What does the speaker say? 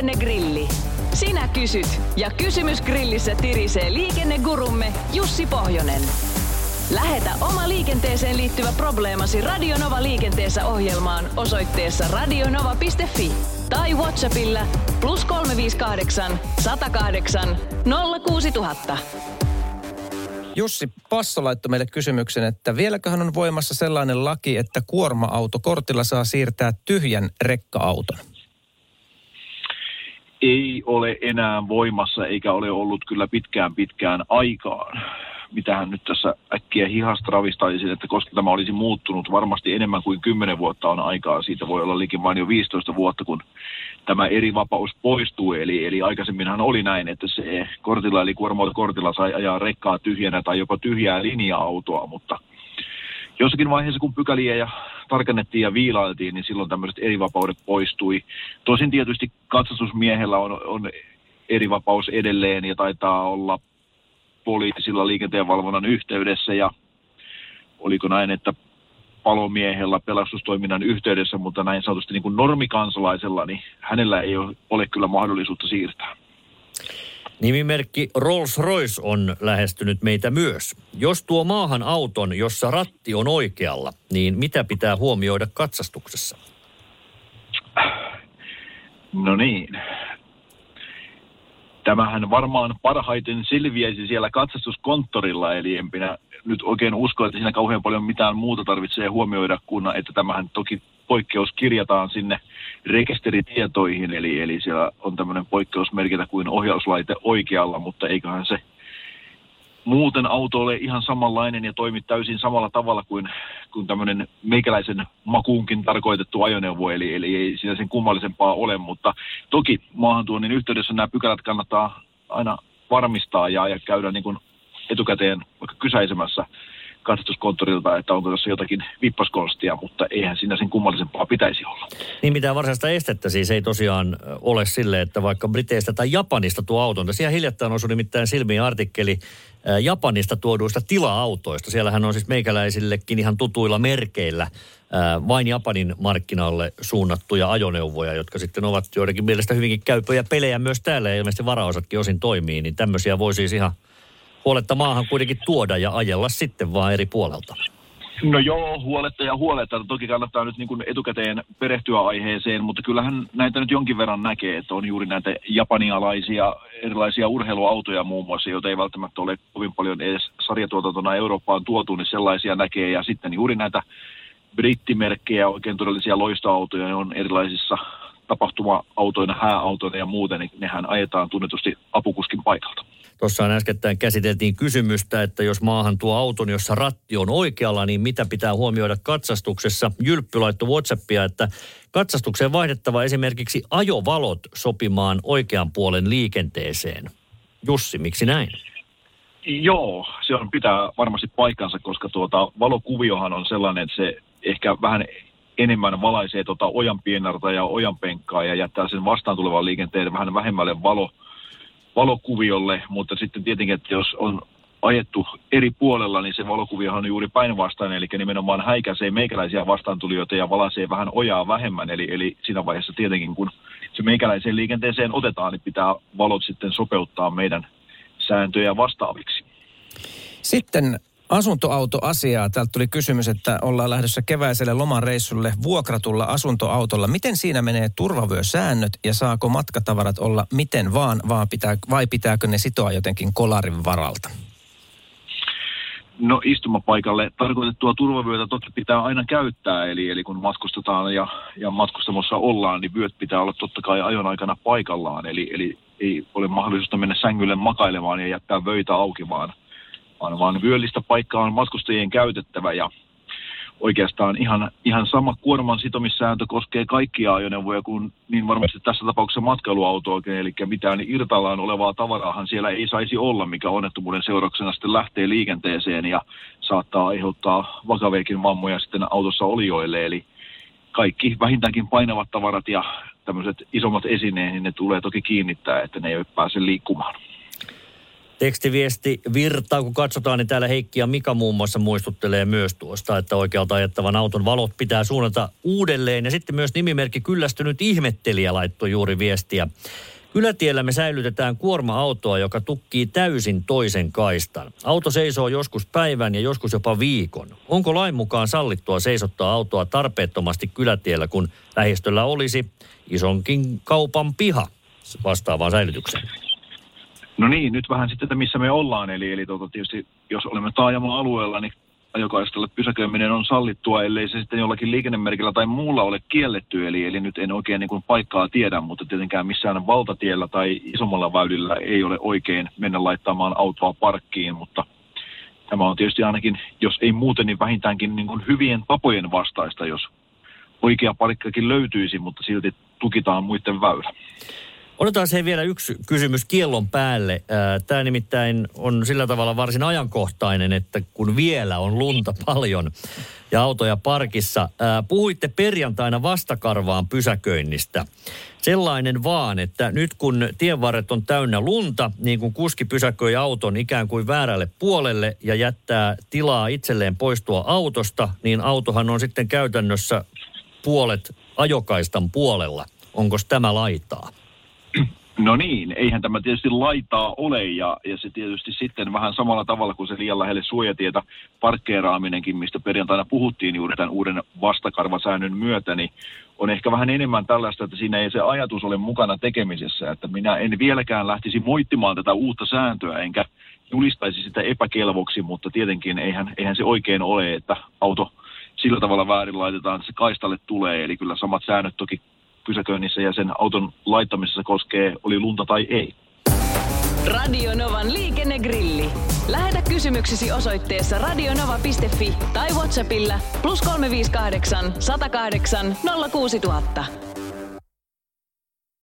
Liikennegrilli. Sinä kysyt ja kysymys grillissä tirisee liikennegurumme Jussi Pohjonen. Lähetä oma liikenteeseen liittyvä probleemasi Radionova liikenteessä ohjelmaan osoitteessa radionova.fi tai WhatsAppilla +358 108 06000. Jussi, Passo laittoi meille kysymyksen, että vieläköhän on voimassa sellainen laki, että kuorma-autokortilla saa siirtää tyhjän rekka-auton? Ei ole enää voimassa, eikä ole ollut kyllä pitkään aikaan. Mitähän nyt tässä äkkiä hihasta ravistaisin, että koska tämä olisi muuttunut varmasti enemmän kuin 10 vuotta on aikaa. Siitä voi olla liikin vain jo 15 vuotta, kun tämä eri vapaus poistuu. Eli aikaisemminhan oli näin, että se kortilla eli kuorma-autokortilla sai ajaa rekkaa tyhjänä tai jopa tyhjää linja-autoa, mutta jossakin vaiheessa, kun pykäliä ja tarkennettiin ja viilailtiin, niin silloin tämmöiset eri vapaudet poistui. Tosin tietysti katsastusmiehellä on eri vapaus edelleen ja taitaa olla poliittisilla liikenteenvalvonnan yhteydessä ja oliko näin, että palomiehellä pelastustoiminnan yhteydessä, mutta näin sanotusti niin kuin normikansalaisella, niin hänellä ei ole kyllä mahdollisuutta siirtää. Nimimerkki Rolls-Royce on lähestynyt meitä myös. Jos tuo maahan auton, jossa ratti on oikealla, niin mitä pitää huomioida katsastuksessa? No niin. Tämähän varmaan parhaiten selviäisi siellä katsastuskonttorilla, eli en minä nyt oikein usko, että siinä kauhean paljon mitään muuta tarvitsee huomioida, kun että tämähän toki poikkeus kirjataan sinne rekisteritietoihin, eli siellä on tämmöinen poikkeusmerkintä kuin ohjauslaite oikealla, mutta eiköhän se muuten auto ole ihan samanlainen ja toimi täysin samalla tavalla kuin tämmöinen meikäläisen makuunkin tarkoitettu ajoneuvo, eli ei siinä sen kummallisempaa ole, mutta toki maahantuonnin yhteydessä nämä pykälät kannattaa aina varmistaa ja käydä niin kuin etukäteen vaikka kysäisemässä katsastuskonttorilta, että onko tässä jotakin vippaskonstia, mutta eihän siinä sen kummallisempaa pitäisi olla. Niin mitään varsinaista estettä siis ei tosiaan ole sille, että vaikka Briteistä tai Japanista tuo auton. Siellä hiljattain osui nimittäin silmiin artikkeli Japanista tuoduista tila-autoista. Siellähän on siis meikäläisillekin ihan tutuilla merkeillä vain Japanin markkinalle suunnattuja ajoneuvoja, jotka sitten ovat joidenkin mielestä hyvinkin käypöjä pelejä myös täällä ja ilmeisesti varaosatkin osin toimii, niin tämmöisiä voi siis ihan huoletta maahan kuitenkin tuoda ja ajella sitten vaan eri puolelta. No joo, huoletta. Toki kannattaa nyt niin kuin etukäteen perehtyä aiheeseen, mutta kyllähän näitä nyt jonkin verran näkee, että on juuri näitä japanialaisia erilaisia urheiluautoja muun muassa, joita ei välttämättä ole kovin paljon edes sarjatuotantona Eurooppaan tuotu, niin sellaisia näkee. Ja sitten juuri näitä brittimerkkejä, oikein todellisia loistoautoja, ne on erilaisissa tapahtuma-autoina, hääautoina ja muuten, niin nehän ajetaan tunnetusti apukuskin paikalta. Tuossaan äskettäin käsiteltiin kysymystä, että jos maahan tuo auton, jossa ratti on oikealla, niin mitä pitää huomioida katsastuksessa? Jylppy laittoi WhatsAppia, että katsastukseen vaihdettava esimerkiksi ajovalot sopimaan oikean puolen liikenteeseen. Jussi, miksi näin? Joo, se on pitää varmasti paikkansa, koska valokuviohan on sellainen, että se ehkä vähän enemmän valaisee ojan pienarta ja ojan penkkaa ja jättää sen vastaan tulevan liikenteen vähän vähemmälle valokuviolle, mutta sitten tietenkin, että jos on ajettu eri puolella, niin se valokuviohan on juuri päinvastainen, eli nimenomaan häikäisee meikäläisiä vastaantulijoita ja valaisee vähän ojaa vähemmän, eli siinä vaiheessa tietenkin, kun se meikäläiseen liikenteeseen otetaan, niin pitää valot sitten sopeuttaa meidän sääntöjä vastaaviksi. Sitten asuntoautoasiaa. Täältä tuli kysymys, että ollaan lähdössä keväiselle lomareissulle vuokratulla asuntoautolla. Miten siinä menee turvavyösäännöt ja saako matkatavarat olla miten vai pitääkö ne sitoa jotenkin kolarin varalta? No istumapaikalle tarkoitettua turvavyötä toki pitää aina käyttää, eli kun matkustetaan ja matkustamossa ollaan, niin vyöt pitää olla totta kai ajon aikana paikallaan, eli ei ole mahdollisuutta mennä sängylle makailemaan ja jättää vöitä auki vaan vyöllistä paikkaa on matkustajien käytettävä ja oikeastaan ihan sama kuorman sitomissääntö koskee kaikkia ajoneuvoja kuin niin varmasti tässä tapauksessa matkailuautoakin, eli mitään irtaillaan olevaa tavaraahan siellä ei saisi olla, mikä onnettomuuden seurauksena sitten lähtee liikenteeseen ja saattaa aiheuttaa vakaviakin vammoja sitten autossa olijoille, eli kaikki vähintäänkin painavat tavarat ja tämmöiset isommat esineet, niin ne tulee toki kiinnittää, että ne eivät pääse liikkumaan. Tekstiviesti virtaa, kun katsotaan, niin täällä Heikki ja Mika muun muassa muistuttelee myös tuosta, että oikealta ajettavan auton valot pitää suunnata uudelleen. Ja sitten myös nimimerkki Kyllästynyt ihmettelijä laittoi juuri viestiä. Kylätiellä me säilytetään kuorma-autoa, joka tukkii täysin toisen kaistan. Auto seisoo joskus päivän ja joskus jopa viikon. Onko lain mukaan sallittua seisottaa autoa tarpeettomasti kylätiellä, kun lähistöllä olisi isonkin kaupan piha vastaavaan säilytykseen? No niin, nyt vähän sitten, että missä me ollaan. Eli tietysti, jos olemme taajama-alueella, niin ajokaistalle pysäköiminen on sallittua, ellei se sitten jollakin liikennemerkillä tai muulla ole kielletty. Eli nyt en oikein niin kuin paikkaa tiedä, mutta tietenkään missään valtatiellä tai isommalla väylillä ei ole oikein mennä laittamaan autoa parkkiin. Mutta tämä on tietysti ainakin, jos ei muuten, niin vähintäänkin niin kuin hyvien tapojen vastaista, jos oikea paikkakin löytyisi, mutta silti tukitaan muiden väylä. Otetaan siihen vielä yksi kysymys kiellon päälle. Tämä nimittäin on sillä tavalla varsin ajankohtainen, että kun vielä on lunta paljon ja autoja parkissa. Puhuitte perjantaina vastakarvaan pysäköinnistä. Sellainen vaan, että nyt kun tienvarret on täynnä lunta, niin kun kuski pysäköi auton ikään kuin väärälle puolelle ja jättää tilaa itselleen poistua autosta, niin autohan on sitten käytännössä puolet ajokaistan puolella. Onko tämä laitaa? No niin, eihän tämä tietysti laitaa ole ja se tietysti sitten vähän samalla tavalla kuin se liian lähelle suojatietä parkkeeraaminenkin, mistä perjantaina puhuttiin juuri tämän uuden vastakarvasäännön myötä, niin on ehkä vähän enemmän tällaista, että siinä ei se ajatus ole mukana tekemisessä, että minä en vieläkään lähtisi moittimaan tätä uutta sääntöä enkä julistaisi sitä epäkelvoksi, mutta tietenkin eihän se oikein ole, että auto sillä tavalla väärin laitetaan, että se kaistalle tulee, eli kyllä samat säännöt toki pysäköinnissä ja sen auton laittamisessa koskee, oli lunta tai ei. Radio Novan liikennegrilli. Lähetä kysymyksesi osoitteessa radionova.fi tai WhatsAppilla +358 108 06000.